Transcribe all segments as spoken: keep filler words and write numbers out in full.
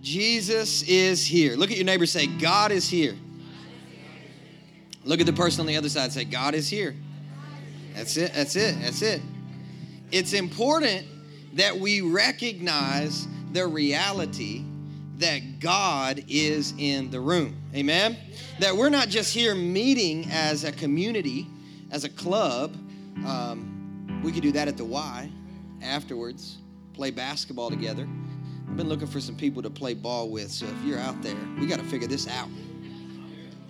Jesus is here. Look at your neighbor, say, God is here. Look at the person on the other side, say, God is here. That's it, that's it, that's it. It's important that we recognize the reality that God is in the room. Amen? That we're not just here meeting as a community, as a club. Um, we could do that at the Y afterwards, play basketball together. I've been looking for some people to play ball with, so if you're out there, we got to figure this out.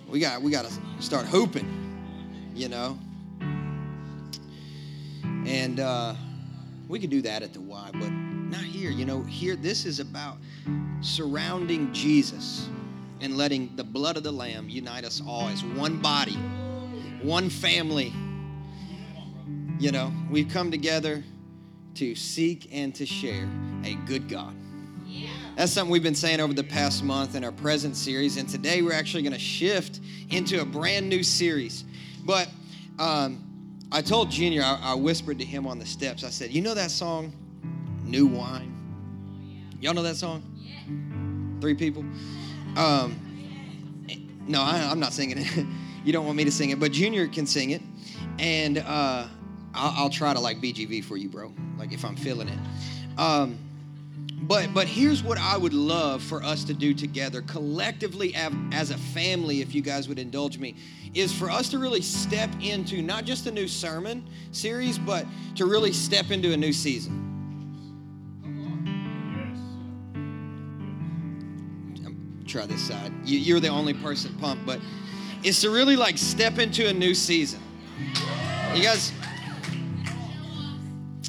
We got we got to start hooping, you know. And uh, we could do that at the Y, but not here. You know, here, this is about surrounding Jesus and letting the blood of the Lamb unite us all as one body, one family. You know, we've come together to seek and to share a good God. Yeah. That's something we've been saying over the past month in our present series. And today we're actually going to shift into a brand new series. But um, I told Junior, I, I whispered to him on the steps. I said, you know that song, New Wine? Y'all know that song? Yeah. Three people. Um, no, I, I'm not singing it. You don't want me to sing it, but Junior can sing it. And uh, I'll, I'll try to like B G V for you, bro. Like if I'm feeling it. Um, But but here's what I would love for us to do together, collectively as a family, if you guys would indulge me, is for us to really step into not just a new sermon series, but to really step into a new season. Try this side. You, you're the only person pumped, but it's to really like step into a new season. You guys?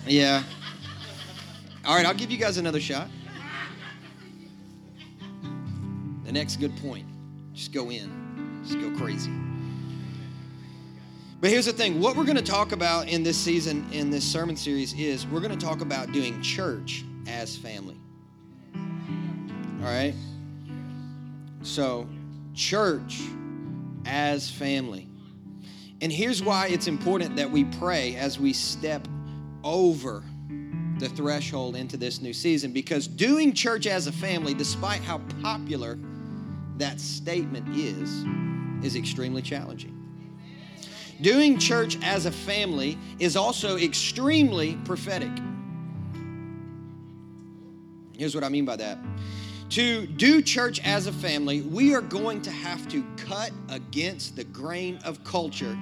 Yeah. All right, I'll give you guys another shot. The next good point. Just go in. Just go crazy. But here's the thing. What we're going to talk about in this season, in this sermon series, is we're going to talk about doing church as family. All right? So, church as family. And here's why it's important that we pray as we step over the threshold into this new season, because doing church as a family, despite how popular that statement is, is extremely challenging. Doing church as a family is also extremely prophetic. Here's what I mean by that. To do church as a family, we are going to have to cut against the grain of culture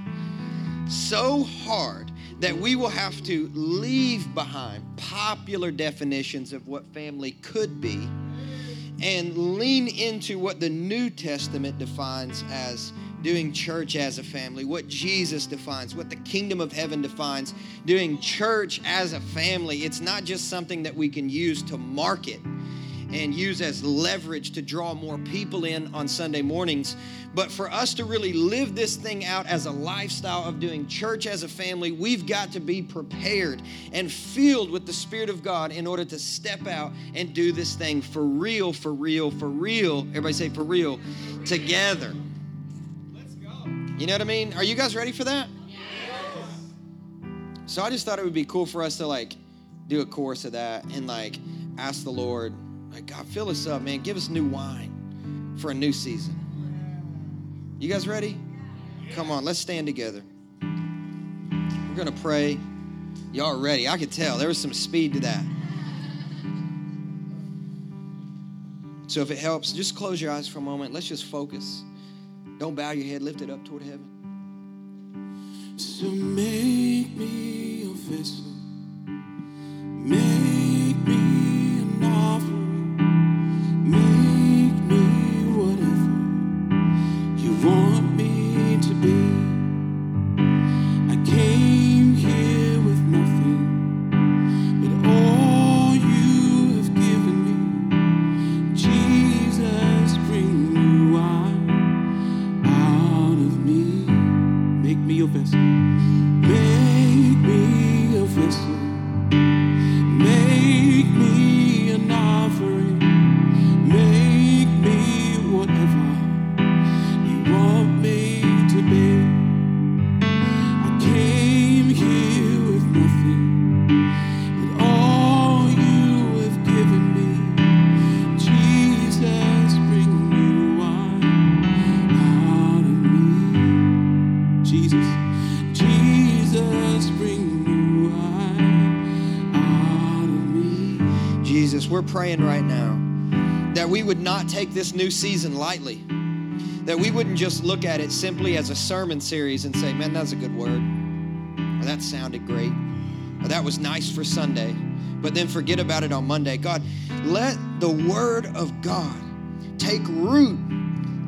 so hard that we will have to leave behind popular definitions of what family could be and lean into what the New Testament defines as doing church as a family, what Jesus defines, what the kingdom of heaven defines, doing church as a family. It's not just something that we can use to market and use as leverage to draw more people in on Sunday mornings. But for us to really live this thing out as a lifestyle of doing church as a family, we've got to be prepared and filled with the Spirit of God in order to step out and do this thing for real, for real, for real. Everybody say for real, together. Let's go. You know what I mean? Are you guys ready for that? Yes. So I just thought it would be cool for us to like do a course of that and like ask the Lord, like, God, fill us up, man. Give us new wine for a new season. You guys ready? Come on, let's stand together. We're going to pray. Y'all ready? I could tell. There was some speed to that. So if it helps, just close your eyes for a moment. Let's just focus. Don't bow your head. Lift it up toward heaven. So make me a vessel. Make me an offering. Want me to be. I came here with nothing, but all you have given me, Jesus, bring new wine out of me. Make me your vessel. Make me your vessel. Make praying right now that we would not take this new season lightly, that we wouldn't just look at it simply as a sermon series and say, man, that's a good word, or that sounded great, or that was nice for Sunday, but then forget about it on Monday. God, let the word of God take root,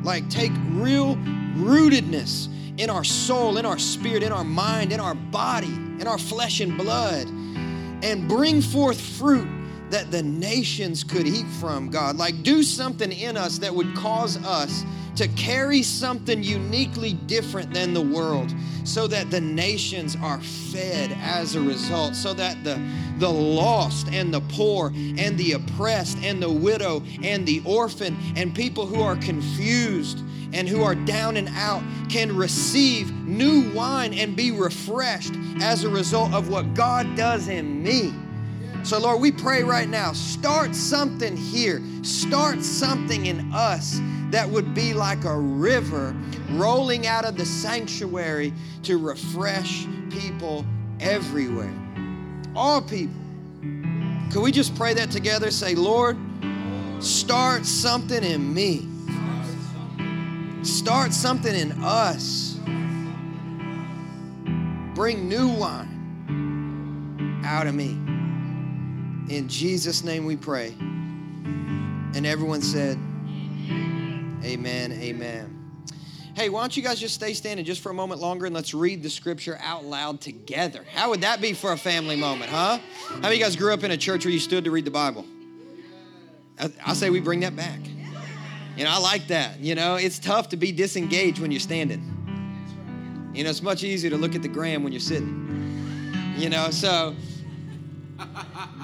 like take real rootedness in our soul, in our spirit, in our mind, in our body, in our flesh and blood, and bring forth fruit that the nations could eat from, God. Like, do something in us that would cause us to carry something uniquely different than the world so that the nations are fed as a result, so that the, the lost and the poor and the oppressed and the widow and the orphan and people who are confused and who are down and out can receive new wine and be refreshed as a result of what God does in me. So, Lord, we pray right now, start something here. Start something in us that would be like a river rolling out of the sanctuary to refresh people everywhere. All people. Could we just pray that together? Say, Lord, start something in me. Start something in us. Bring new wine out of me. In Jesus' name we pray. And everyone said, amen, amen, amen. Hey, why don't you guys just stay standing just for a moment longer and let's read the scripture out loud together. How would that be for a family moment, huh? How many of you guys grew up in a church where you stood to read the Bible? I, I say we bring that back. And I like that. You know, it's tough to be disengaged when you're standing. You know, it's much easier to look at the gram when you're sitting. You know, so...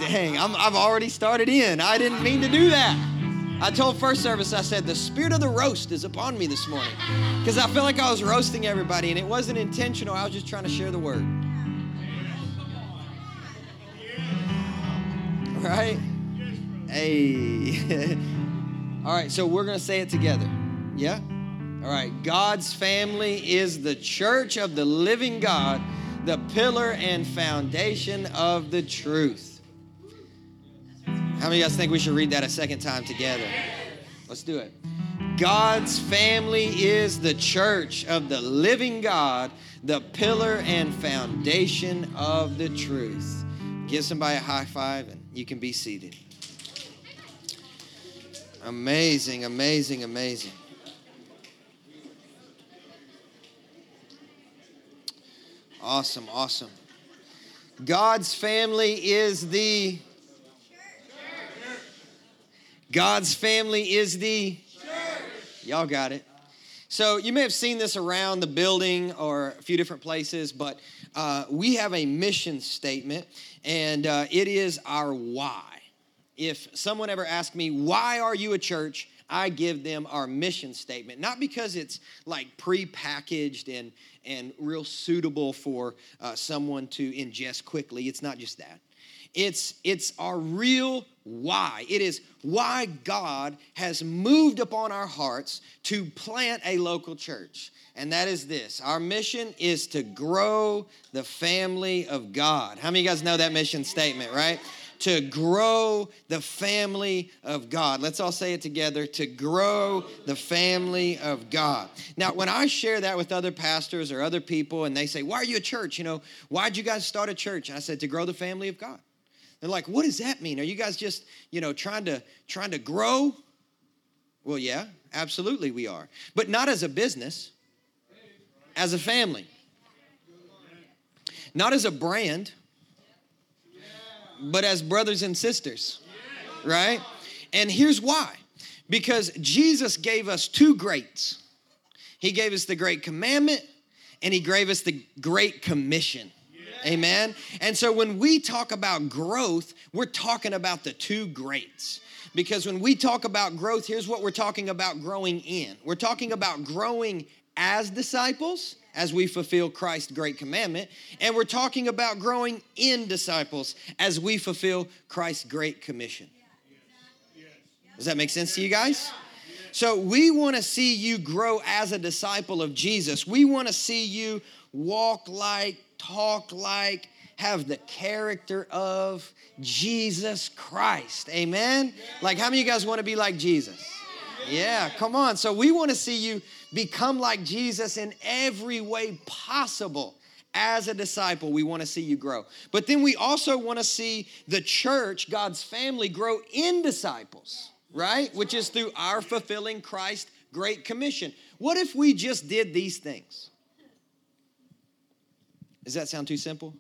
Dang, I'm, I've already started in. I didn't mean to do that. I told first service, I said, the spirit of the roast is upon me this morning because I felt like I was roasting everybody, and it wasn't intentional. I was just trying to share the word. Right? Hey. All right, so we're going to say it together. Yeah? All right. God's family is the church of the living God, the pillar and foundation of the truth. How many of you guys think we should read that a second time together? Let's do it. God's family is the church of the living God, the pillar and foundation of the truth. Give somebody a high five and you can be seated. Amazing, amazing, amazing. Awesome, awesome. God's family is the... Church. God's family is the... Church. Y'all got it. So you may have seen this around the building or a few different places, but uh, we have a mission statement, and uh, it is our why. If someone ever asked me, why are you a church? I give them our mission statement, not because it's like prepackaged and and real suitable for uh, someone to ingest quickly. It's not just that. It's it's our real why. It is why God has moved upon our hearts to plant a local church, and that is this. Our mission is to grow the family of God. How many of you guys know that mission statement, right? To grow the family of God. Let's all say it together. To grow the family of God. Now, when I share that with other pastors or other people and they say, why are you a church? You know, why'd you guys start a church? And I said, to grow the family of God. They're like, what does that mean? Are you guys just, you know, trying to, trying to grow? Well, yeah, absolutely we are. But not as a business, as a family. Not as a brand, but as brothers and sisters, right? And here's why. Because Jesus gave us two greats. He gave us the Great Commandment, and he gave us the Great Commission. Amen? And so when we talk about growth, we're talking about the two greats. Because when we talk about growth, here's what we're talking about growing in. We're talking about growing as disciples, as we fulfill Christ's great commandment. And we're talking about growing in disciples as we fulfill Christ's great commission. Does that make sense to you guys? So we want to see you grow as a disciple of Jesus. We want to see you walk like, talk like, have the character of Jesus Christ. Amen? Yeah. Like, how many of you guys want to be like Jesus? Yeah, come on. So we want to see you become like Jesus in every way possible. As a disciple, we want to see you grow. But then we also want to see the church, God's family, grow in disciples, right? Which is through our fulfilling Christ's great commission. What if we just did these things? Does that sound too simple?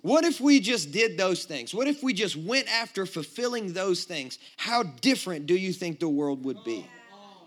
What if we just did those things? What if we just went after fulfilling those things? How different do you think the world would be?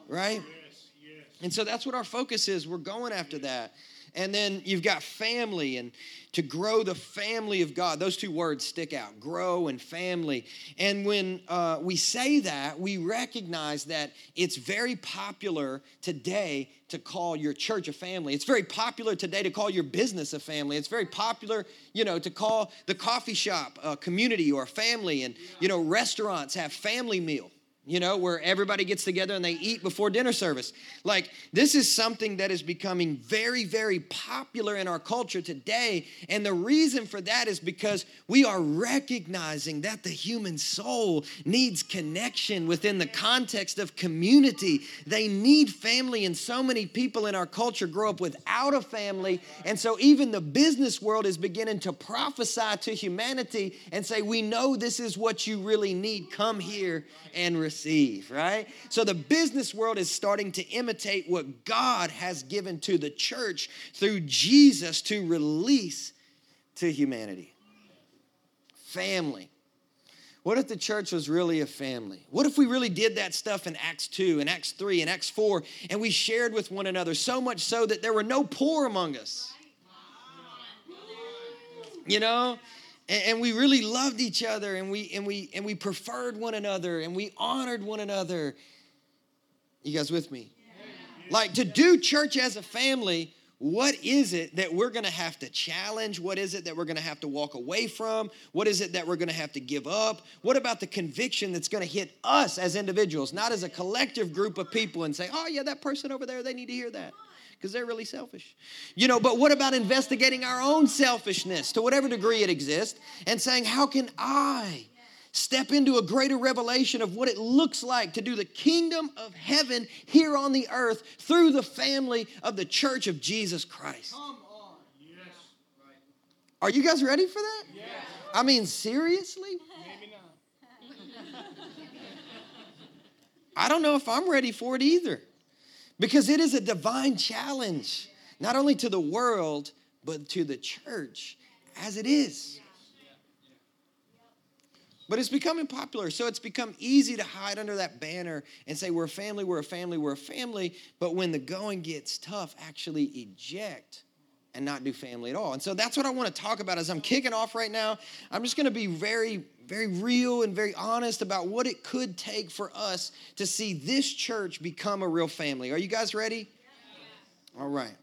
Right? Yes, yes. And so that's what our focus is. We're going after that. And then you've got family, and to grow the family of God. Those two words stick out, grow and family. And when uh, we say that, we recognize that it's very popular today to call your church a family. It's very popular today to call your business a family. It's very popular, you know, to call the coffee shop a community or a family. And, you know, restaurants have family meals. You know, where everybody gets together and they eat before dinner service. Like, this is something that is becoming very, very popular in our culture today. And the reason for that is because we are recognizing that the human soul needs connection within the context of community. They need family, and so many people in our culture grow up without a family. And so even the business world is beginning to prophesy to humanity and say, we know this is what you really need. Come here and receive. Receive, right? So the business world is starting to imitate what God has given to the church through Jesus to release to humanity. Family. What if the church was really a family? What if we really did that stuff in Acts two and Acts three and Acts four, and we shared with one another, so much so that there were no poor among us? You know? And we really loved each other, and we and we and we preferred one another, and we honored one another. You guys with me? Yeah. Like, to do church as a family, what is it that we're going to have to challenge? What is it that we're going to have to walk away from? What is it that we're going to have to give up? What about the conviction that's going to hit us as individuals, not as a collective group of people, and say, oh yeah, that person over there, they need to hear that, because they're really selfish. You know, but what about investigating our own selfishness to whatever degree it exists and saying, how can I step into a greater revelation of what it looks like to do the kingdom of heaven here on the earth through the family of the church of Jesus Christ? Come on. Yes. Right. Are you guys ready for that? Yes. I mean, seriously? Maybe not. I don't know if I'm ready for it either. Because it is a divine challenge, not only to the world, but to the church as it is. But it's becoming popular, so it's become easy to hide under that banner and say, we're a family, we're a family, we're a family. But when the going gets tough, actually eject and not do family at all. And so that's what I want to talk about as I'm kicking off right now. I'm just going to be very, very real and very honest about what it could take for us to see this church become a real family. Are you guys ready? Yes. All right.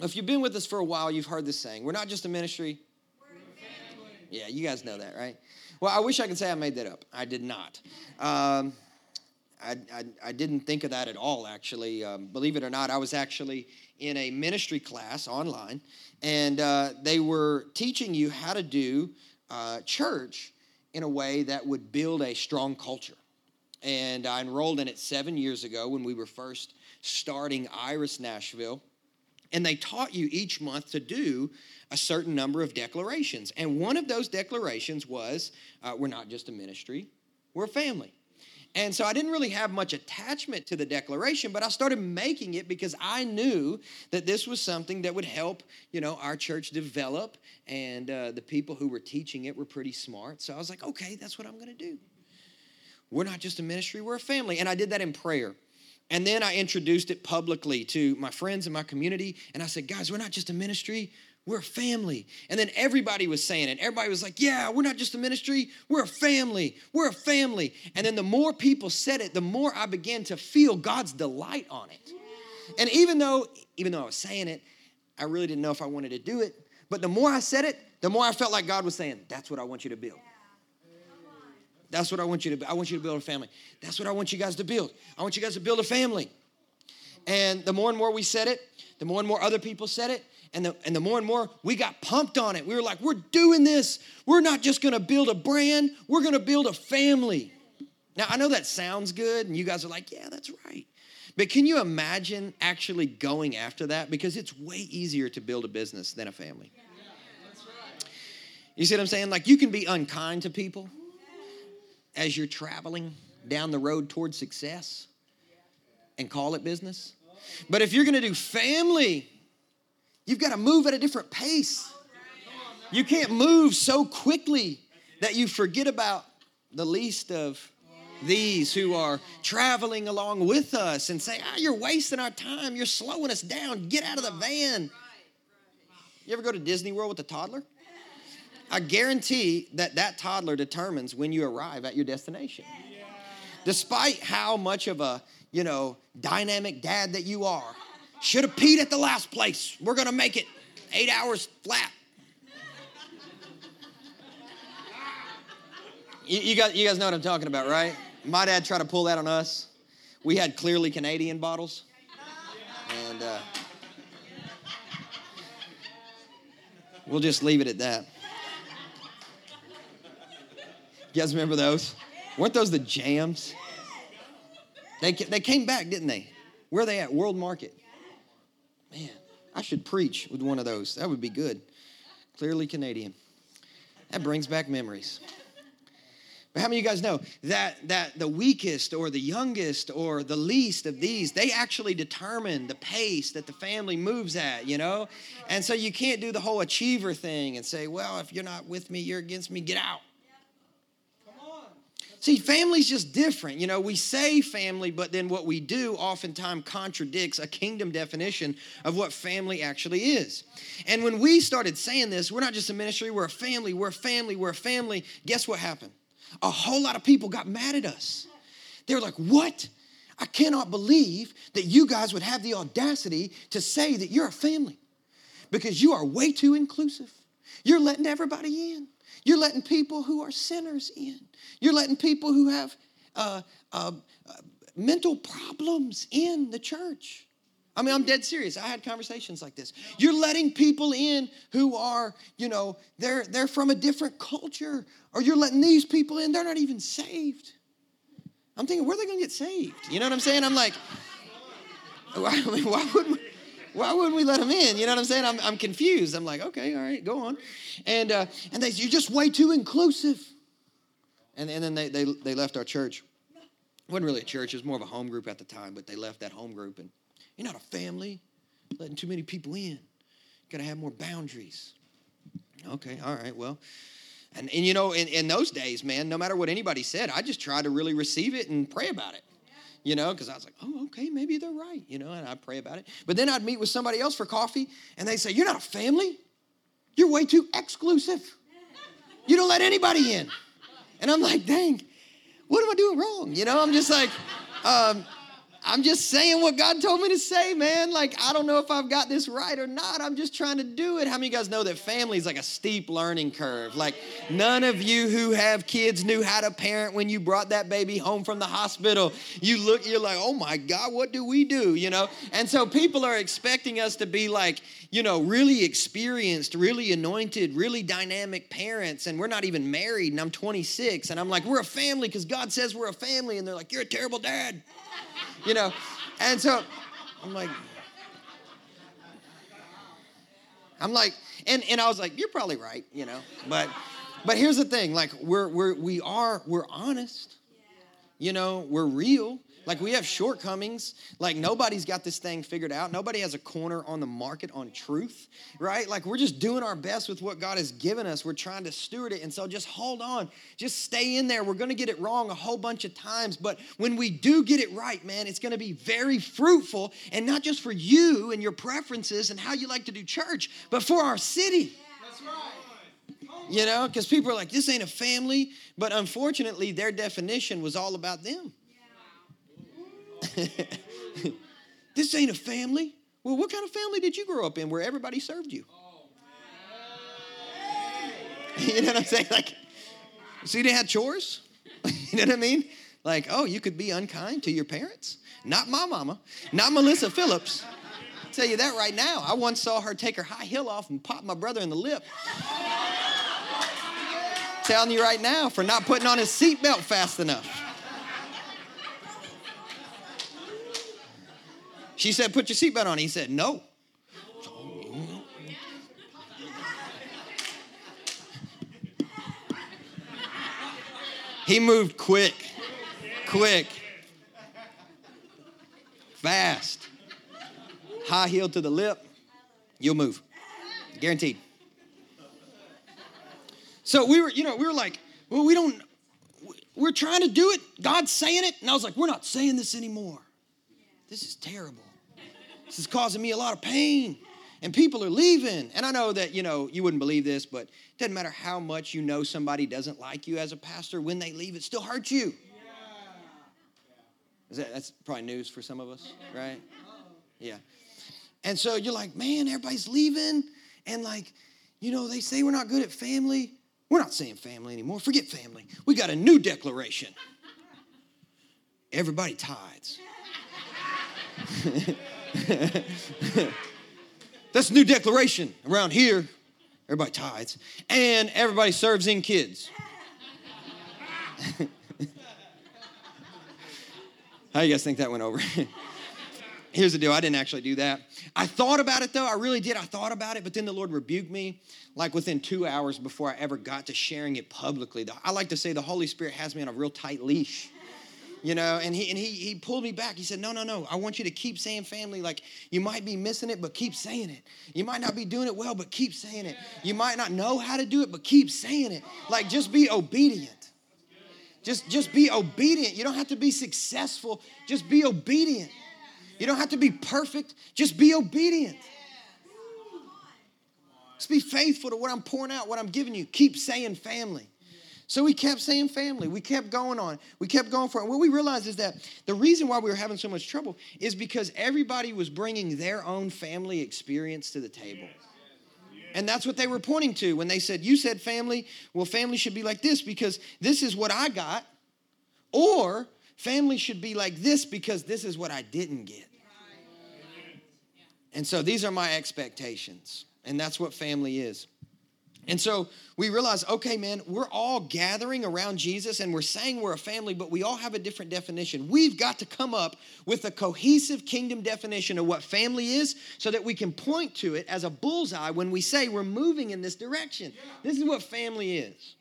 If you've been with us for a while, you've heard this saying. We're not just a ministry. We're a family. Yeah, you guys know that, right? Well, I wish I could say I made that up. I did not. Um, I, I, I didn't think of that at all, actually. Um, believe it or not, I was actually in a ministry class online, and uh, they were teaching you how to do uh, church in a way that would build a strong culture. And I enrolled in it seven years ago when we were first starting Iris Nashville. And they taught you each month to do a certain number of declarations. And one of those declarations was, uh, we're not just a ministry, we're a family. And so I didn't really have much attachment to the declaration, but I started making it because I knew that this was something that would help, you know, our church develop. And uh, the people who were teaching it were pretty smart. So I was like, okay, that's what I'm going to do. We're not just a ministry, we're a family. And I did that in prayer. And then I introduced it publicly to my friends and my community. And I said, guys, we're not just a ministry, we're a family. And then everybody was saying it. Everybody was like, yeah, we're not just a ministry, we're a family. We're a family. And then the more people said it, the more I began to feel God's delight on it. And even though, even though I was saying it, I really didn't know if I wanted to do it. But the more I said it, the more I felt like God was saying, that's what I want you to build. That's what I want you to build. I want you to build a family. That's what I want you guys to build. I want you guys to build a family. And the more and more we said it, the more and more other people said it. and the, and the more and more we got pumped on it. We were like, we're doing this. We're not just going to build a brand. We're going to build a family. Now, I know that sounds good, and you guys are like, yeah, that's right. But can you imagine actually going after that? Because it's way easier to build a business than a family. Yeah, that's right. You see what I'm saying? Like, you can be unkind to people as you're traveling down the road towards success and call it business. But if you're going to do family, you've got to move at a different pace. You can't move so quickly that you forget about the least of these who are traveling along with us and say, ah, you're wasting our time. You're slowing us down. Get out of the van. You ever go to Disney World with a toddler? I guarantee that that toddler determines when you arrive at your destination. Despite how much of a, you know, dynamic dad that you are, should have peed at the last place. We're going to make it eight hours flat. You, you, guys, you guys know what I'm talking about, right? My dad tried to pull that on us. We had Clearly Canadian bottles. And uh, we'll just leave it at that. You guys remember those? Weren't those the jams? They, they came back, didn't they? Where are they at? World Market. Man, I should preach with one of those. That would be good. Clearly Canadian. That brings back memories. But how many of you guys know that, that the weakest or the youngest or the least of these, they actually determine the pace that the family moves at, you know? And so you can't do the whole achiever thing and say, well, if you're not with me, you're against me, get out. See, family's just different. You know, we say family, but then what we do oftentimes contradicts a kingdom definition of what family actually is. And when we started saying this, we're not just a ministry, we're a family, we're a family, we're a family. Guess what happened? A whole lot of people got mad at us. They were like, what? I cannot believe that you guys would have the audacity to say that you're a family because you are way too inclusive. You're letting everybody in. You're letting people who are sinners in. You're letting people who have uh, uh, uh, mental problems in the church. I mean, I'm dead serious. I had conversations like this. You're letting people in who are, you know, they're they're from a different culture. Or you're letting these people in. They're not even saved. I'm thinking, where are they going to get saved? You know what I'm saying? I'm like, why, I mean, why would we? Why wouldn't we let them in? You know what I'm saying? I'm, I'm confused. I'm like, okay, all right, go on. And uh, and they you're just way too inclusive. And and then they they they left our church. It wasn't really a church. It was more of a home group at the time, but they left that home group. And you're not a family. Letting too many people in. Got to have more boundaries. Okay, all right, well. And, and you know, in, in those days, man, no matter what anybody said, I just tried to really receive it and pray about it. You know, because I was like, oh, okay, maybe they're right, you know, and I'd pray about it. But then I'd meet with somebody else for coffee, and they'd say, you're not a family. You're way too exclusive. You don't let anybody in. And I'm like, dang, what am I doing wrong? You know, I'm just like, um, I'm just saying what God told me to say, man. Like, I don't know if I've got this right or not. I'm just trying to do it. How many of you guys know that family is like a steep learning curve? Like, none of you who have kids knew how to parent when you brought that baby home from the hospital. You look, you're like, oh my God, what do we do? You know? And so people are expecting us to be like, you know, really experienced, really anointed, really dynamic parents. And we're not even married. And I'm twenty-six. And I'm like, we're a family because God says we're a family. And they're like, you're a terrible dad. You know? And so I'm like, I'm like, and, and I was like, you're probably right, you know, but, but here's the thing. Like we're, we're, we are, we're honest, you know, we're real. Like we have shortcomings. Like nobody's got this thing figured out. Nobody has a corner on the market on truth, right? Like we're just doing our best with what God has given us. We're trying to steward it. And so just hold on. Just stay in there. We're going to get it wrong a whole bunch of times. But when we do get it right, man, it's going to be very fruitful. And not just for you and your preferences and how you like to do church, but for our city. That's right. You know, because people are like, this ain't a family. But unfortunately, their definition was all about them. This ain't a family. Well, what kind of family did you grow up in where everybody served you? You know what I'm saying? Like, so you didn't have chores? You know what I mean? Like, oh, you could be unkind to your parents? Not my mama. Not Melissa Phillips. tell you that right now. I once saw her take her high heel off and pop my brother in the lip. Telling you right now, for not putting on his seatbelt fast enough. She said, put your seatbelt on. He said, no. He moved quick, quick, fast. High heel to the lip, you'll move. Guaranteed. So we were, you know, we were like, well, we don't, we're trying to do it. God's saying it. And I was like, we're not saying this anymore. This is terrible. This is causing me a lot of pain. And people are leaving. And I know that, you know, you wouldn't believe this, but it doesn't matter how much you know somebody doesn't like you as a pastor. When they leave, it still hurts you. Yeah. Is that, that's probably news for some of us, right? Yeah. And so you're like, man, everybody's leaving. And like, you know, they say we're not good at family. We're not saying family anymore. Forget family. We got a new declaration. Everybody tithes. That's a new declaration around here. Everybody tithes. And everybody serves in kids. How do you guys think that went over? Here's the deal. I didn't actually do that. I thought about it, though. I really did. I thought about it. But then the Lord rebuked me, like within two hours before I ever got to sharing it publicly. I like to say the Holy Spirit has me on a real tight leash. You know, and he and he he pulled me back. He said, no, no, no. I want you to keep saying family. Like, you might be missing it, but keep saying it. You might not be doing it well, but keep saying it. You might not know how to do it, but keep saying it. Like, just be obedient. Just, just be obedient. You don't have to be successful. Just be obedient. You don't have to be perfect. Just be obedient. Just be faithful to what I'm pouring out, what I'm giving you. Keep saying family. So we kept saying family. We kept going on. We kept going for it. And what we realized is that the reason why we were having so much trouble is because everybody was bringing their own family experience to the table. And that's what they were pointing to when they said, you said family. Well, family should be like this because this is what I got. Or family should be like this because this is what I didn't get. And so these are my expectations. And that's what family is. And so we realize, okay, man, we're all gathering around Jesus and we're saying we're a family, but we all have a different definition. We've got to come up with a cohesive kingdom definition of what family is so that we can point to it as a bullseye when we say we're moving in this direction. This is what family is.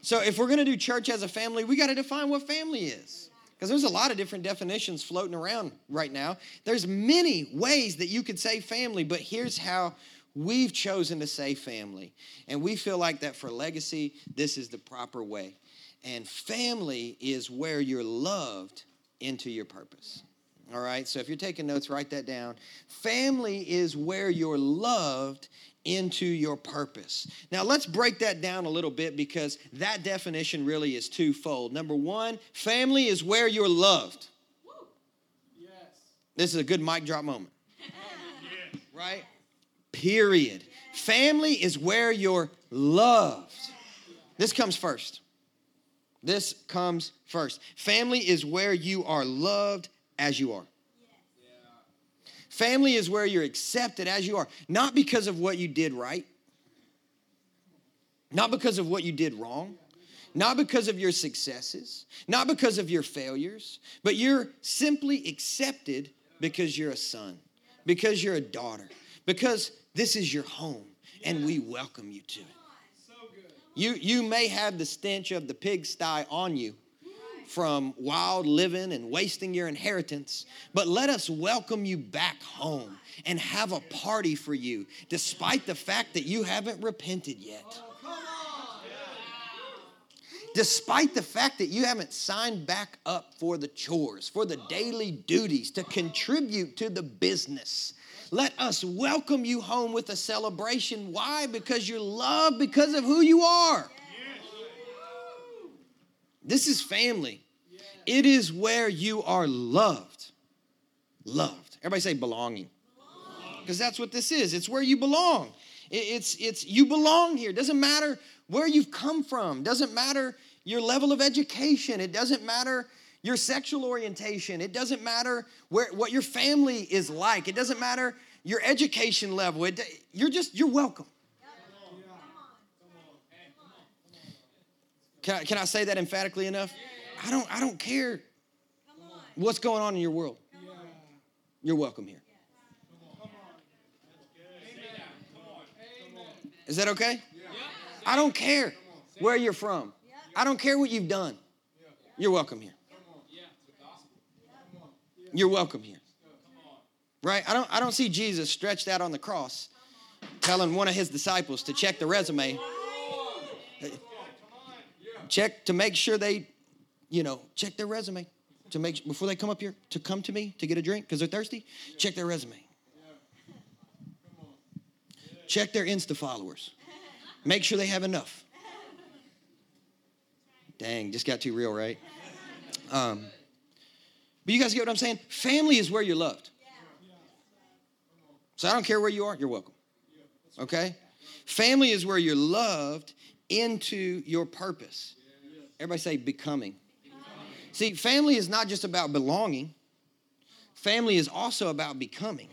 So if we're going to do church as a family, we got to define what family is. Because there's a lot of different definitions floating around right now. There's many ways that you could say family, but here's how we've chosen to say family, and we feel like that for legacy, this is the proper way. And family is where you're loved into your purpose. All right, so if you're taking notes, write that down. Family is where you're loved into your purpose. Now, let's break that down a little bit because that definition really is twofold. Number one, family is where you're loved. Yes. This is a good mic drop moment. Oh, yeah. Right? Period. Family is where you're loved. This comes first. This comes first. Family is where you are loved as you are. Family is where you're accepted as you are. Not because of what you did right. Not because of what you did wrong. Not because of your successes. Not because of your failures. But you're simply accepted because you're a son. Because you're a daughter. Because this is your home, and we welcome you to it. You, you may have the stench of the pigsty on you from wild living and wasting your inheritance, but let us welcome you back home and have a party for you, despite the fact that you haven't repented yet. Despite the fact that you haven't signed back up for the chores, for the daily duties, to contribute to the business, let us welcome you home with a celebration. Why? Because you're loved because of who you are. Yes. This is family. Yes. It is where you are loved. Loved. Everybody say belonging. Because that's what this is. It's where you belong. It's, it's, you belong here. It doesn't matter where you've come from. It doesn't matter your level of education. It doesn't matter your sexual orientation. It doesn't matter where, what your family is like. It doesn't matter your education level. It, you're just, you're welcome. Can I, can I say that emphatically enough? I don't, I don't care what's going on in your world. You're welcome here. Is that okay? I don't care where you're from. I don't care what you've done. You're welcome here. You're welcome here. Right? I don't I don't see Jesus stretched out on the cross telling one of his disciples to check the resume. Check to make sure they, you know, check their resume to make before they come up here to come to me to get a drink because they're thirsty. Check their resume. Check their Insta followers. Make sure they have enough. Dang, just got too real, right? Um, but you guys get what I'm saying? Family is where you're loved. So I don't care where you are, you're welcome. Okay? Family is where you're loved into your purpose. Everybody say becoming. See, family is not just about belonging. Family is also about becoming.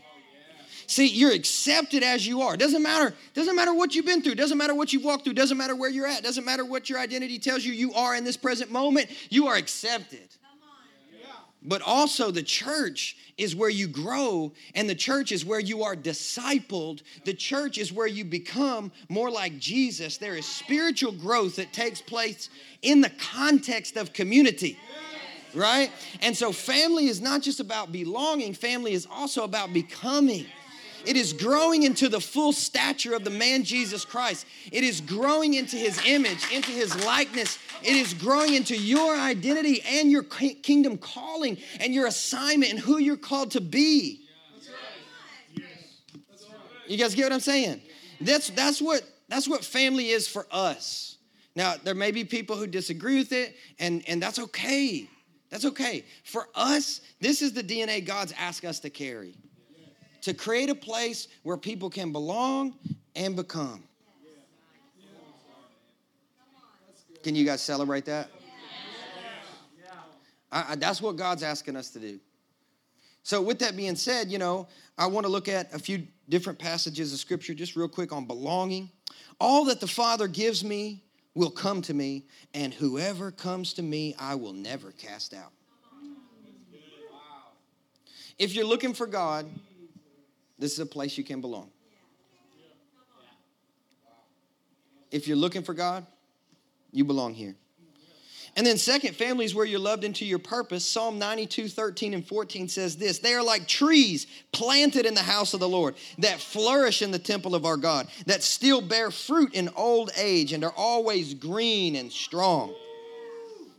See, you're accepted as you are. It doesn't matter. Doesn't matter what you've been through. Doesn't matter what you've walked through. Doesn't matter where you're at. Doesn't matter what your identity tells you you are in this present moment. You are accepted. Come on. Yeah. But also the church is where you grow, and the church is where you are discipled. The church is where you become more like Jesus. There is spiritual growth that takes place in the context of community. Yes. Right? And so family is not just about belonging. Family is also about becoming. It is growing into the full stature of the man Jesus Christ. It is growing into his image, into his likeness. It is growing into your identity and your kingdom calling and your assignment and who you're called to be. You guys get what I'm saying? That's that's what that's what family is for us. Now, there may be people who disagree with it, and, and that's okay. That's okay. For us, this is the D N A God's asked us to carry. To create a place where people can belong and become. Can you guys celebrate that? I, I, that's what God's asking us to do. So with that being said, you know, I want to look at a few different passages of Scripture just real quick on belonging. All that the Father gives me will come to me, and whoever comes to me I will never cast out. If you're looking for God, this is a place you can belong. If you're looking for God, you belong here. And then second, family is where you're loved into your purpose. Psalm ninety-two, thirteen, and fourteen says this, they are like trees planted in the house of the Lord that flourish in the temple of our God, that still bear fruit in old age and are always green and strong.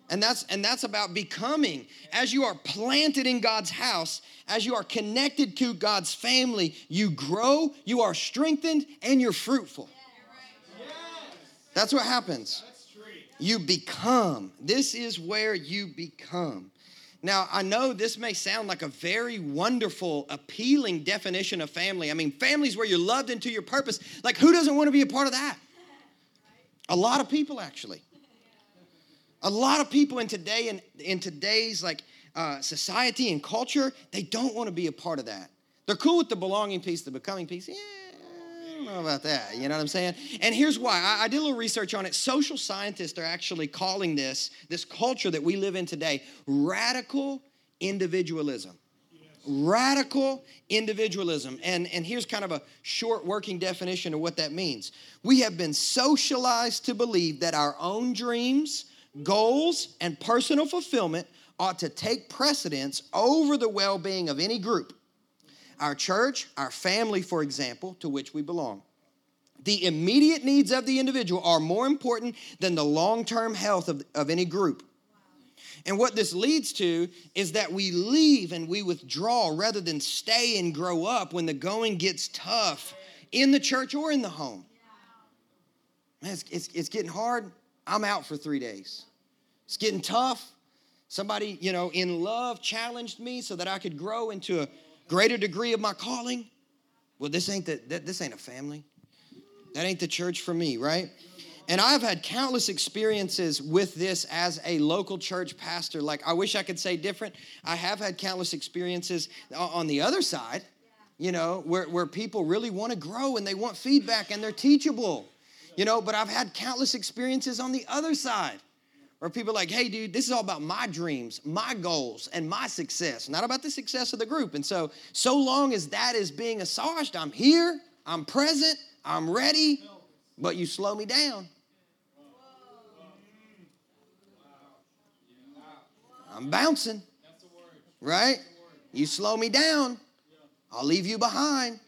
And that's and that's about becoming. As you are planted in God's house, as you are connected to God's family, you grow, you are strengthened, and you're fruitful. Yes. That's what happens. You become. This is where you become. Now, I know this may sound like a very wonderful, appealing definition of family. I mean, family is where you're loved into your purpose. Like, who doesn't want to be a part of that? A lot of people, actually. A lot of people in today in, in today's like uh, society and culture, they don't want to be a part of that. They're cool with the belonging piece, the becoming piece. Yeah, I don't know about that. You know what I'm saying? And here's why. I, I did a little research on it. Social scientists are actually calling this, this culture that we live in today, radical individualism. Yes. Radical individualism. And, and here's kind of a short working definition of what that means. We have been socialized to believe that our own dreams, goals, and personal fulfillment ought to take precedence over the well-being of any group. Our church, our family, for example, to which we belong. The immediate needs of the individual are more important than the long-term health of, of any group. And what this leads to is that we leave and we withdraw rather than stay and grow up when the going gets tough in the church or in the home. Man, it's, it's, it's getting hard. I'm out for three days. It's getting tough. Somebody, you know, in love challenged me so that I could grow into a greater degree of my calling. Well, this ain't the, that, this ain't a family. That ain't the church for me, right? And I've had countless experiences with this as a local church pastor. Like, I wish I could say different. I have had countless experiences on the other side you know, where, where people really want to grow and they want feedback and they're teachable, you know. But I've had countless experiences on the other side where people are like, hey, dude, this is all about my dreams, my goals, and my success, not about the success of the group. And so, so long as that is being assuaged, I'm here, I'm present, I'm ready, but you slow me down. I'm bouncing, right? You slow me down, I'll leave you behind,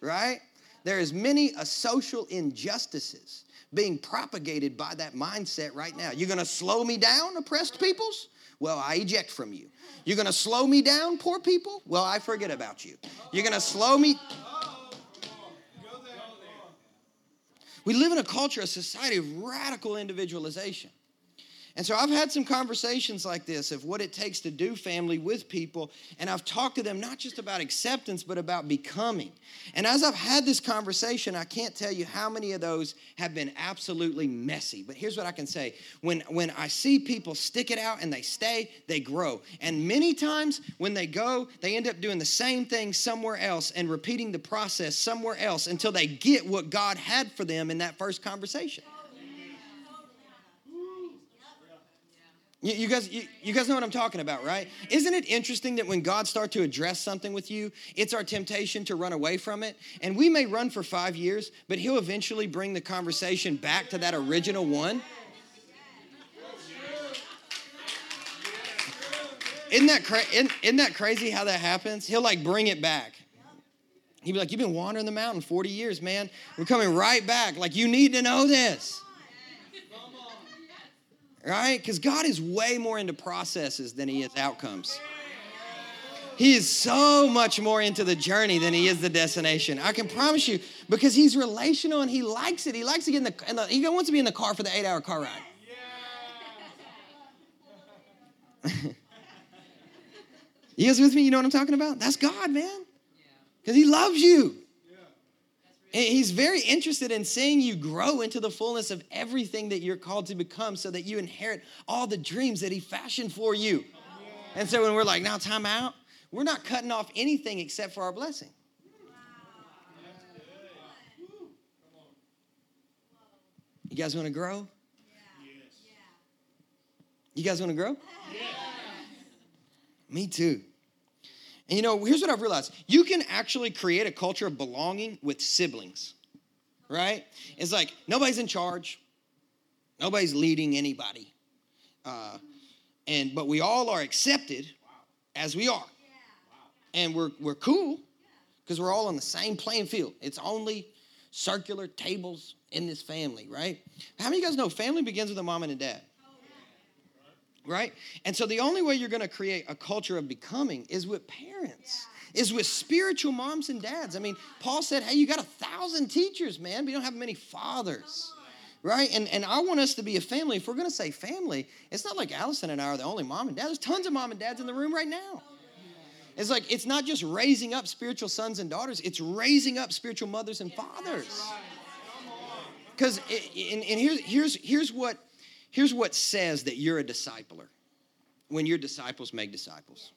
right? There is many a social injustices being propagated by that mindset right now. You're going to slow me down, oppressed peoples? Well, I eject from you. You're going to slow me down, poor people? Well, I forget about you. You're going to slow me... We live in a culture, a society of radical individualization. And so I've had some conversations like this of what it takes to do family with people, and I've talked to them not just about acceptance, but about becoming. And as I've had this conversation, I can't tell you how many of those have been absolutely messy. But here's what I can say. When, when I see people stick it out and they stay, they grow. And many times when they go, they end up doing the same thing somewhere else and repeating the process somewhere else until they get what God had for them in that first conversation. You guys, you guys know what I'm talking about, right? Isn't it interesting that when God starts to address something with you, it's our temptation to run away from it? And we may run for five years, but he'll eventually bring the conversation back to that original one. Isn't that, cra- isn't, isn't that crazy how that happens? He'll, like, bring it back. He'll be like, you've been wandering the mountain forty years, man. We're coming right back. Like, you need to know this. Right? Because God is way more into processes than he is outcomes. He is so much more into the journey than he is the destination. I can promise you, because he's relational and he likes it. He likes to get in the, in the he wants to be in the car for the eight-hour car ride. You guys with me? You know what I'm talking about? That's God, man. Because he loves you. He's very interested in seeing you grow into the fullness of everything that you're called to become so that you inherit all the dreams that he fashioned for you. And so when we're like, now time out, we're not cutting off anything except for our blessing. You guys want to grow? You guys want to grow? Me too. And, you know, here's what I've realized. You can actually create a culture of belonging with siblings, right? It's like nobody's in charge. Nobody's leading anybody. Uh, and but we all are accepted as we are. And we're we're cool because we're all on the same playing field. It's only circular tables in this family, right? How many of you guys know family begins with a mom and a dad? Right? And so the only way you're going to create a culture of becoming is with parents, yeah. is with spiritual moms and dads. I mean, Paul said, hey, you got a thousand teachers, man, but you don't have many fathers, right? And and I want us to be a family. If we're going to say family, it's not like Allison and I are the only mom and dad. There's tons of mom and dads in the room right now. It's like, it's not just raising up spiritual sons and daughters. It's raising up spiritual mothers and fathers. Because, and, and here's, here's, here's what, Here's what says that you're a discipler, when your disciples make disciples.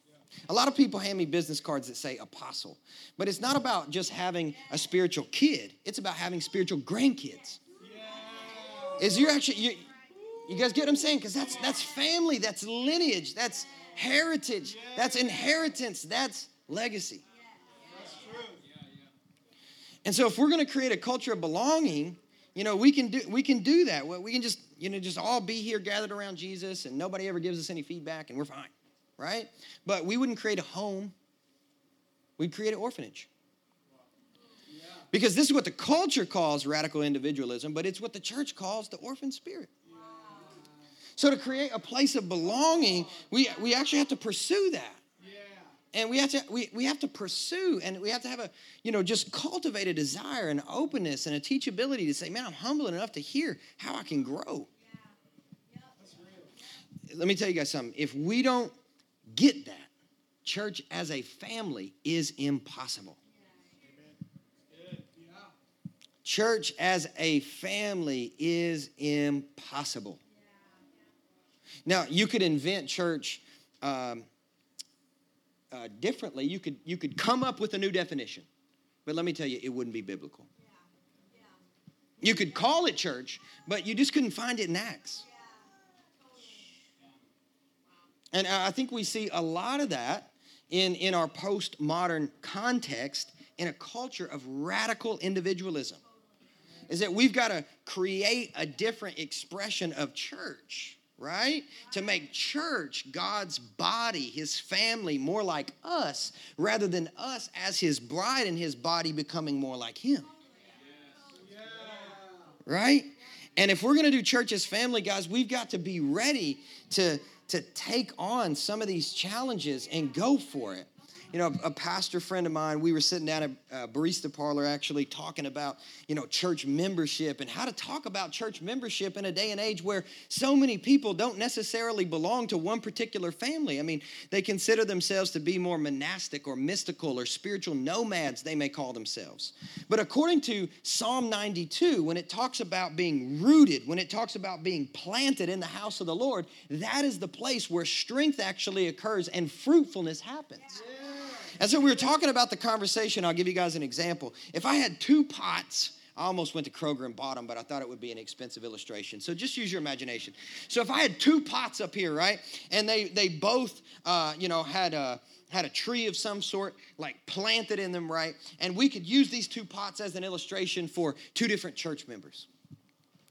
A lot of people hand me business cards that say apostle, but it's not about just having a spiritual kid. It's about having spiritual grandkids. Is you're actually, you, you guys get what I'm saying? Because that's that's family, that's lineage, that's heritage, that's inheritance, that's legacy. That's true. And so if we're going to create a culture of belonging, you know, we can do we can do that. We can just, you know, just all be here gathered around Jesus and nobody ever gives us any feedback and we're fine, right? But we wouldn't create a home. We'd create an orphanage. Because this is what the culture calls radical individualism, but it's what the church calls the orphan spirit. So to create a place of belonging, we, we actually have to pursue that. And we have to we, we have to pursue, and we have to have a, you know, just cultivate a desire and openness and a teachability to say, man, I'm humble enough to hear how I can grow. Yeah. Yep. That's real. Let me tell you guys something. If we don't get that, church as a family is impossible. Yeah. Yeah. Church as a family is impossible. Yeah. Yeah. Now, you could invent church... Um, Uh, uh, differently, you could you could come up with a new definition. But let me tell you, it wouldn't be biblical. Yeah. Yeah. You could call it church, but you just couldn't find it in Acts. And I think we see a lot of that in, in our postmodern context in a culture of radical individualism. Is that we've got to create a different expression of church, right? To make church God's body, his family, more like us, rather than us as his bride and his body becoming more like him. Right? And if we're going to do church as family, guys, we've got to be ready to... to take on some of these challenges and go for it. You know, a, a pastor friend of mine, we were sitting down at a barista parlor actually talking about, you know, church membership and how to talk about church membership in a day and age where so many people don't necessarily belong to one particular family. I mean, they consider themselves to be more monastic or mystical or spiritual nomads, they may call themselves. But according to Psalm ninety-two, when it talks about being rooted, when it talks about being planted in the house of the Lord, that is the place where strength actually occurs and fruitfulness happens. Yeah. And so we were talking about the conversation. I'll give you guys an example. If I had two pots, I almost went to Kroger and bought them, but I thought it would be an expensive illustration. So just use your imagination. So if I had two pots up here, right, and they they both, uh, you know, had a, had a tree of some sort, like planted in them, right, and we could use these two pots as an illustration for two different church members.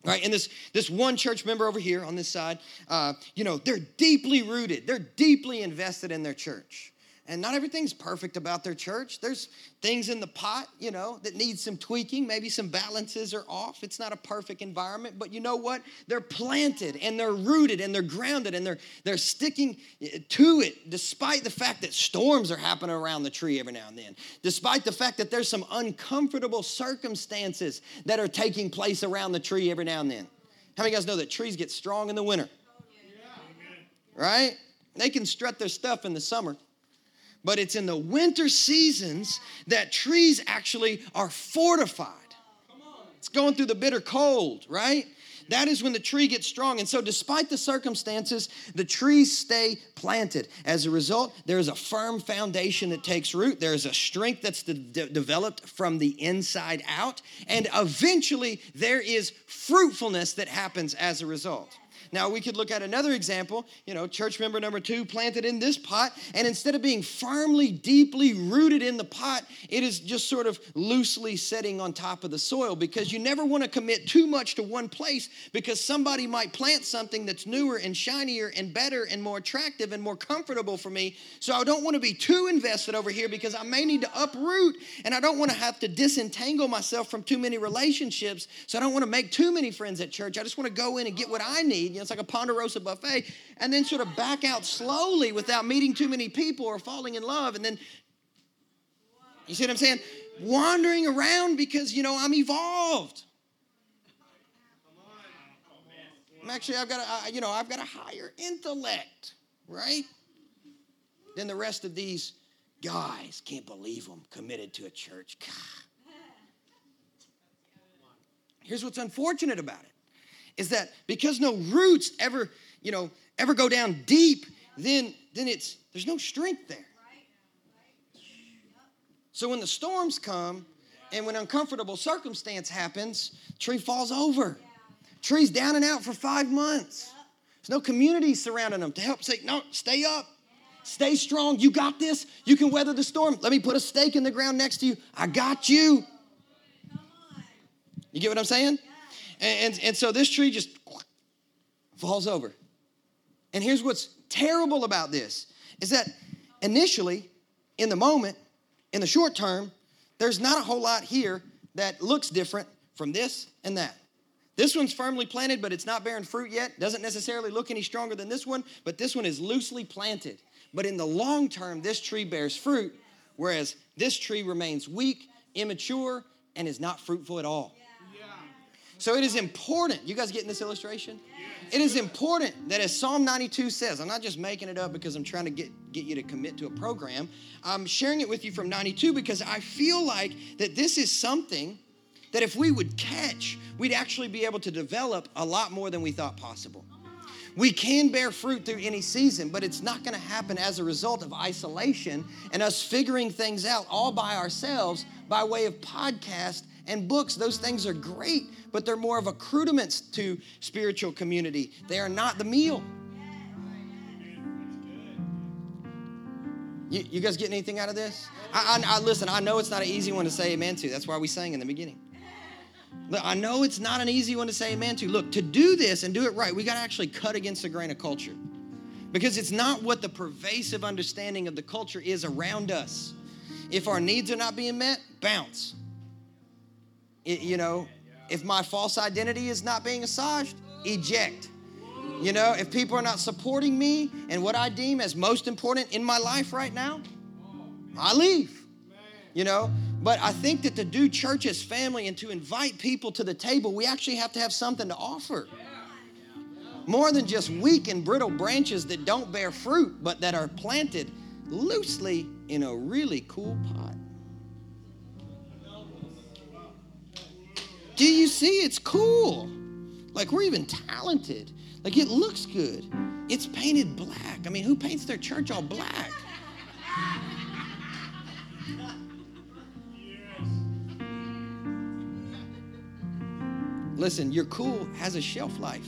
Right, and this, this one church member over here on this side, uh, you know, they're deeply rooted. They're deeply invested in their church. And not everything's perfect about their church. There's things in the pot, you know, that need some tweaking. Maybe some balances are off. It's not a perfect environment. But you know what? They're planted and they're rooted and they're grounded and they're they're sticking to it despite the fact that storms are happening around the tree every now and then. Despite the fact that there's some uncomfortable circumstances that are taking place around the tree every now and then. How many of you guys know that trees get strong in the winter? Right? They can strut their stuff in the summer. But it's in the winter seasons that trees actually are fortified. It's going through the bitter cold, right? That is when the tree gets strong. And so despite the circumstances, the trees stay planted. As a result, there is a firm foundation that takes root. There is a strength that's de- de- developed from the inside out. And eventually, there is fruitfulness that happens as a result. Now, we could look at another example, you know, church member number two planted in this pot, and instead of being firmly, deeply rooted in the pot, it is just sort of loosely setting on top of the soil because you never want to commit too much to one place because somebody might plant something that's newer and shinier and better and more attractive and more comfortable for me. So I don't want to be too invested over here because I may need to uproot, and I don't want to have to disentangle myself from too many relationships. So I don't want to make too many friends at church. I just want to go in and get what I need. It's like a Ponderosa buffet, and then sort of back out slowly without meeting too many people or falling in love. And then, you see what I'm saying? Wandering around because, you know, I'm evolved. I'm actually, I've got a, you know, I've got a higher intellect, right? Than the rest of these guys. Can't believe them committed to a church. God. Here's what's unfortunate about it. Is that because no roots ever, you know, ever go down deep, then then it's there's no strength there. So when the storms come and when uncomfortable circumstance happens, tree falls over. Tree's down and out for five months. There's no community surrounding them to help say, no, stay up, stay strong. You got this. You can weather the storm. Let me put a stake in the ground next to you. I got you. You get what I'm saying? And, and and so this tree just falls over. And here's what's terrible about this is that initially, in the moment, in the short term, there's not a whole lot here that looks different from this and that. This one's firmly planted, but it's not bearing fruit yet. Doesn't necessarily look any stronger than this one, but this one is loosely planted. But in the long term, this tree bears fruit, whereas this tree remains weak, immature, and is not fruitful at all. So it is important, you guys getting this illustration? Yes. It is important that as Psalm ninety-two says, I'm not just making it up because I'm trying to get, get you to commit to a program. I'm sharing it with you from ninety-two because I feel like that this is something that if we would catch, we'd actually be able to develop a lot more than we thought possible. We can bear fruit through any season, but it's not going to happen as a result of isolation and us figuring things out all by ourselves by way of podcasts and books. Those things are great, but they're more of accoutrements to spiritual community. They are not the meal. You, you guys getting anything out of this? I, I, I listen, I know it's not an easy one to say amen to. That's why we sang in the beginning. Look, I know it's not an easy one to say amen to. Look, to do this and do it right, we got to actually cut against the grain of culture, because it's not what the pervasive understanding of the culture is around us. If our needs are not being met, bounce. It, you know, if my false identity is not being massaged, eject. You know, if people are not supporting me and what I deem as most important in my life right now, I leave. You know, but I think that to do church as family and to invite people to the table, we actually have to have something to offer. More than just weak and brittle branches that don't bear fruit, but that are planted loosely in a really cool pot. Do you see? It's cool. Like, we're even talented. Like, it looks good. It's painted black. I mean, who paints their church all black? Listen, your cool has a shelf life.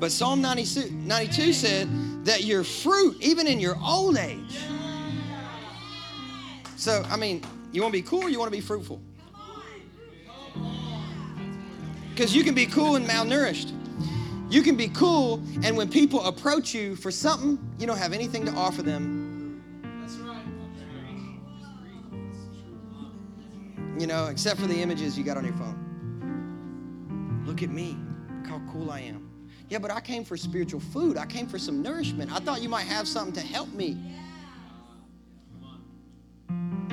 But Psalm ninety-two said that your fruit, even in your old age. So, I mean, you want to be cool or you want to be fruitful? Because you can be cool and malnourished. You can be cool, and when people approach you for something, you don't have anything to offer them. That's right. You know, except for the images you got on your phone. Look at me, look how cool I am. Yeah, but I came for spiritual food. I came for some nourishment. I thought you might have something to help me.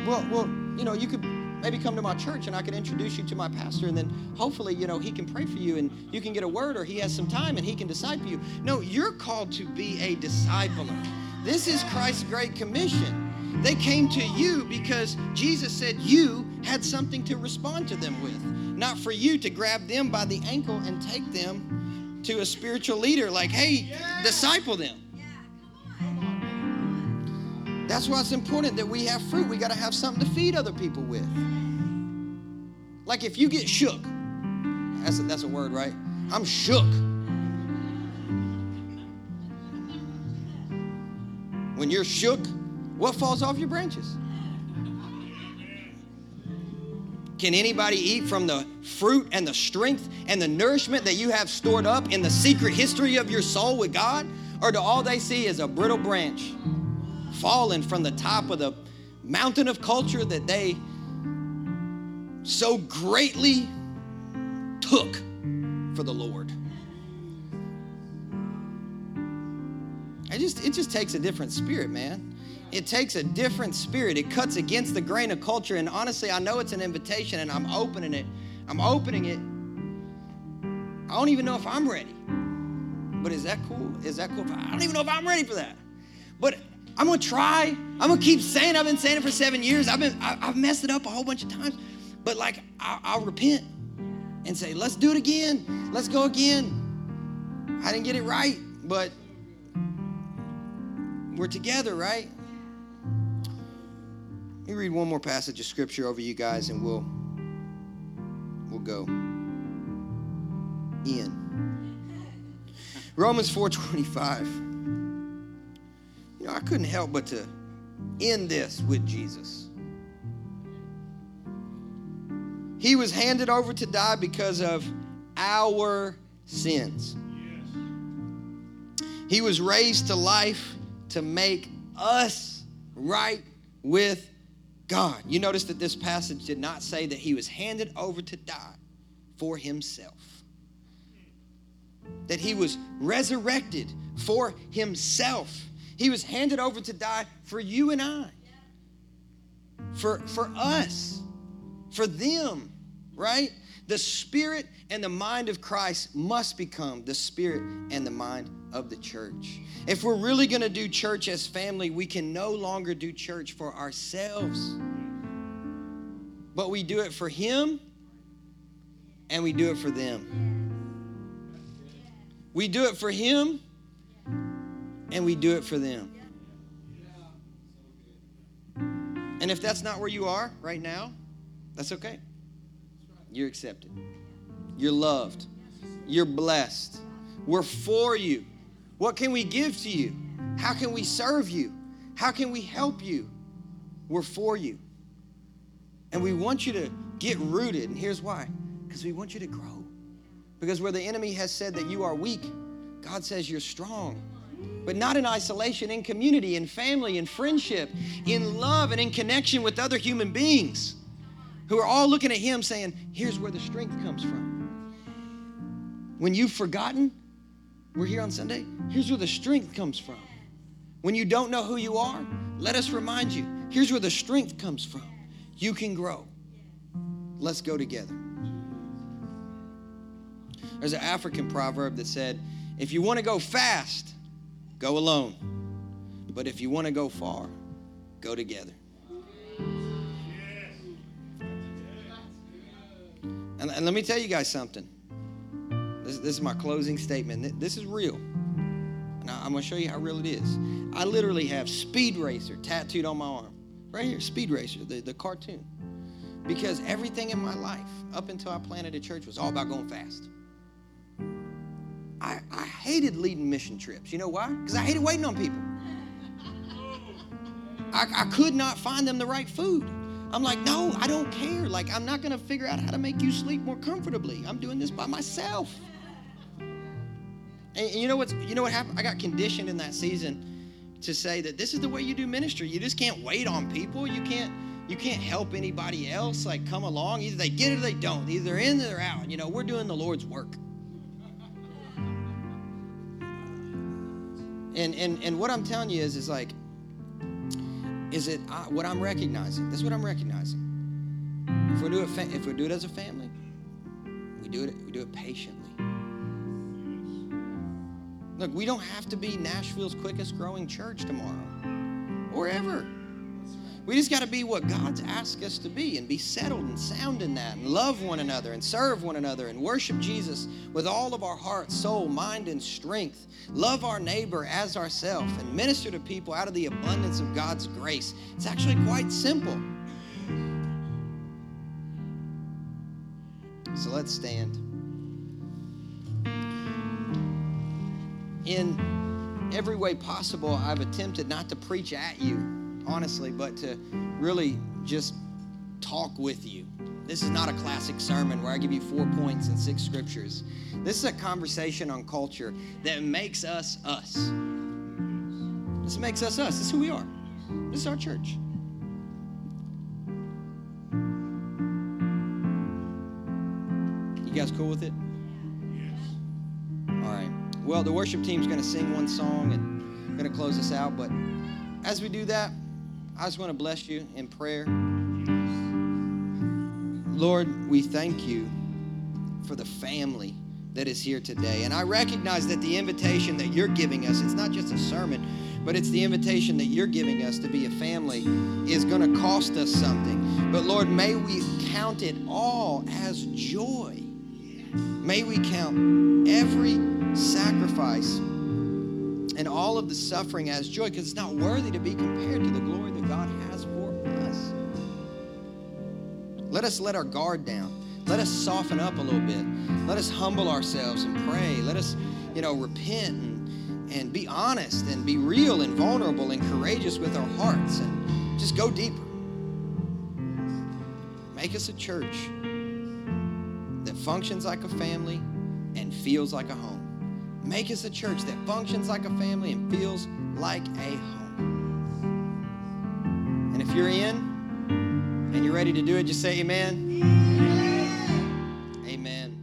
Well, well, you know, you could maybe come to my church and I could introduce you to my pastor, and then hopefully, you know, he can pray for you and you can get a word, or he has some time and he can disciple you. No, you're called to be a discipler. This is Christ's great commission. They came to you because Jesus said you had something to respond to them with, not for you to grab them by the ankle and take them to a spiritual leader like, hey, yeah. Disciple them. That's why it's important that we have fruit. We got to have something to feed other people with. Like, if you get shook, that's a, that's a word, right? I'm shook. When you're shook, what falls off your branches? Can anybody eat from the fruit and the strength and the nourishment that you have stored up in the secret history of your soul with God? Or do all they see is a brittle branch fallen from the top of the mountain of culture that they so greatly took for the Lord? It just, it just takes a different spirit, man. It takes a different spirit. It cuts against the grain of culture. And honestly, I know it's an invitation, and I'm opening it. I'm opening it. I don't even know if I'm ready. But is that cool? Is that cool? I don't even know if I'm ready for that. But I'm going to try. I'm going to keep saying, I've been saying it for seven years. I've been, I, I've messed it up a whole bunch of times. But like, I, I'll repent and say, let's do it again. Let's go again. I didn't get it right, but we're together, right? Let me read one more passage of scripture over you guys and we'll, we'll go in. Romans four twenty-five. You know, I couldn't help but to end this with Jesus. He was handed over to die because of our sins. Yes. He was raised to life to make us right with God. You notice that this passage did not say that he was handed over to die for himself. That he was resurrected for himself. He was handed over to die for you and I, for, for us, for them, right? The spirit and the mind of Christ must become the spirit and the mind of the church. If we're really going to do church as family, we can no longer do church for ourselves, but we do it for him and we do it for them. We do it for Him, and we do it for them. And if that's not where you are right now, that's okay. You're accepted. You're loved. You're blessed. We're for you. What can we give to you? How can we serve you? How can we help you? We're for you. And we want you to get rooted. And here's why. Because we want you to grow. Because where the enemy has said that you are weak, God says you're strong. But not in isolation, in community, in family, in friendship, in love, and in connection with other human beings who are all looking at Him saying, here's where the strength comes from. When you've forgotten, we're here on Sunday, here's where the strength comes from. When you don't know who you are, let us remind you, here's where the strength comes from. You can grow. Let's go together. There's an African proverb that said, if you want to go fast, go alone. But if you want to go far, go together. And, and let me tell you guys something. This, this is my closing statement. This is real. And I, I'm going to show you how real it is. I literally have Speed Racer tattooed on my arm. Right here, Speed Racer, the, the cartoon. Because everything in my life, up until I planted a church, was all about going fast. I, I hated leading mission trips. You know why? Because I hated waiting on people. I, I could not find them the right food. I'm like, no, I don't care. Like, I'm not going to figure out how to make you sleep more comfortably. I'm doing this by myself. And, and you know what's, you know what happened? I got conditioned in that season to say that this is the way you do ministry. You just can't wait on people. You can't, you can't help anybody else. Like, come along. Either they get it or they don't. Either they're in or they're out. You know, we're doing the Lord's work. And, and and what I'm telling you is, is like, is it I, what I'm recognizing? That's what I'm recognizing. If we do it, fa- if we do it as a family, we do it. We do it patiently. Look, we don't have to be Nashville's quickest growing church tomorrow, or ever. We just got to be what God's asked us to be, and be settled and sound in that, and love one another, and serve one another, and worship Jesus with all of our heart, soul, mind, and strength. Love our neighbor as ourselves, and minister to people out of the abundance of God's grace. It's actually quite simple. So let's stand. In every way possible, I've attempted not to preach at you, honestly, but to really just talk with you. This is not a classic sermon where I give you four points and six scriptures. This is a conversation on culture that makes us us. This makes us us. This is who we are. This is our church. You guys cool with it? Yes. All right. Well, the worship team's going to sing one song and going to close us out, but as we do that, I just want to bless you in prayer. Lord, we thank you for the family that is here today. And I recognize that the invitation that you're giving us, it's not just a sermon, but it's the invitation that you're giving us to be a family is going to cost us something. But Lord, may we count it all as joy. May we count every sacrifice and all of the suffering as joy, because it's not worthy to be compared to the glory that God has for us. Let us let our guard down. Let us soften up a little bit. Let us humble ourselves and pray. Let us, you know, repent and, and be honest and be real and vulnerable and courageous with our hearts and just go deeper. Make us a church that functions like a family and feels like a home. Make us a church that functions like a family and feels like a home. And if you're in and you're ready to do it, just say amen. Amen. Amen.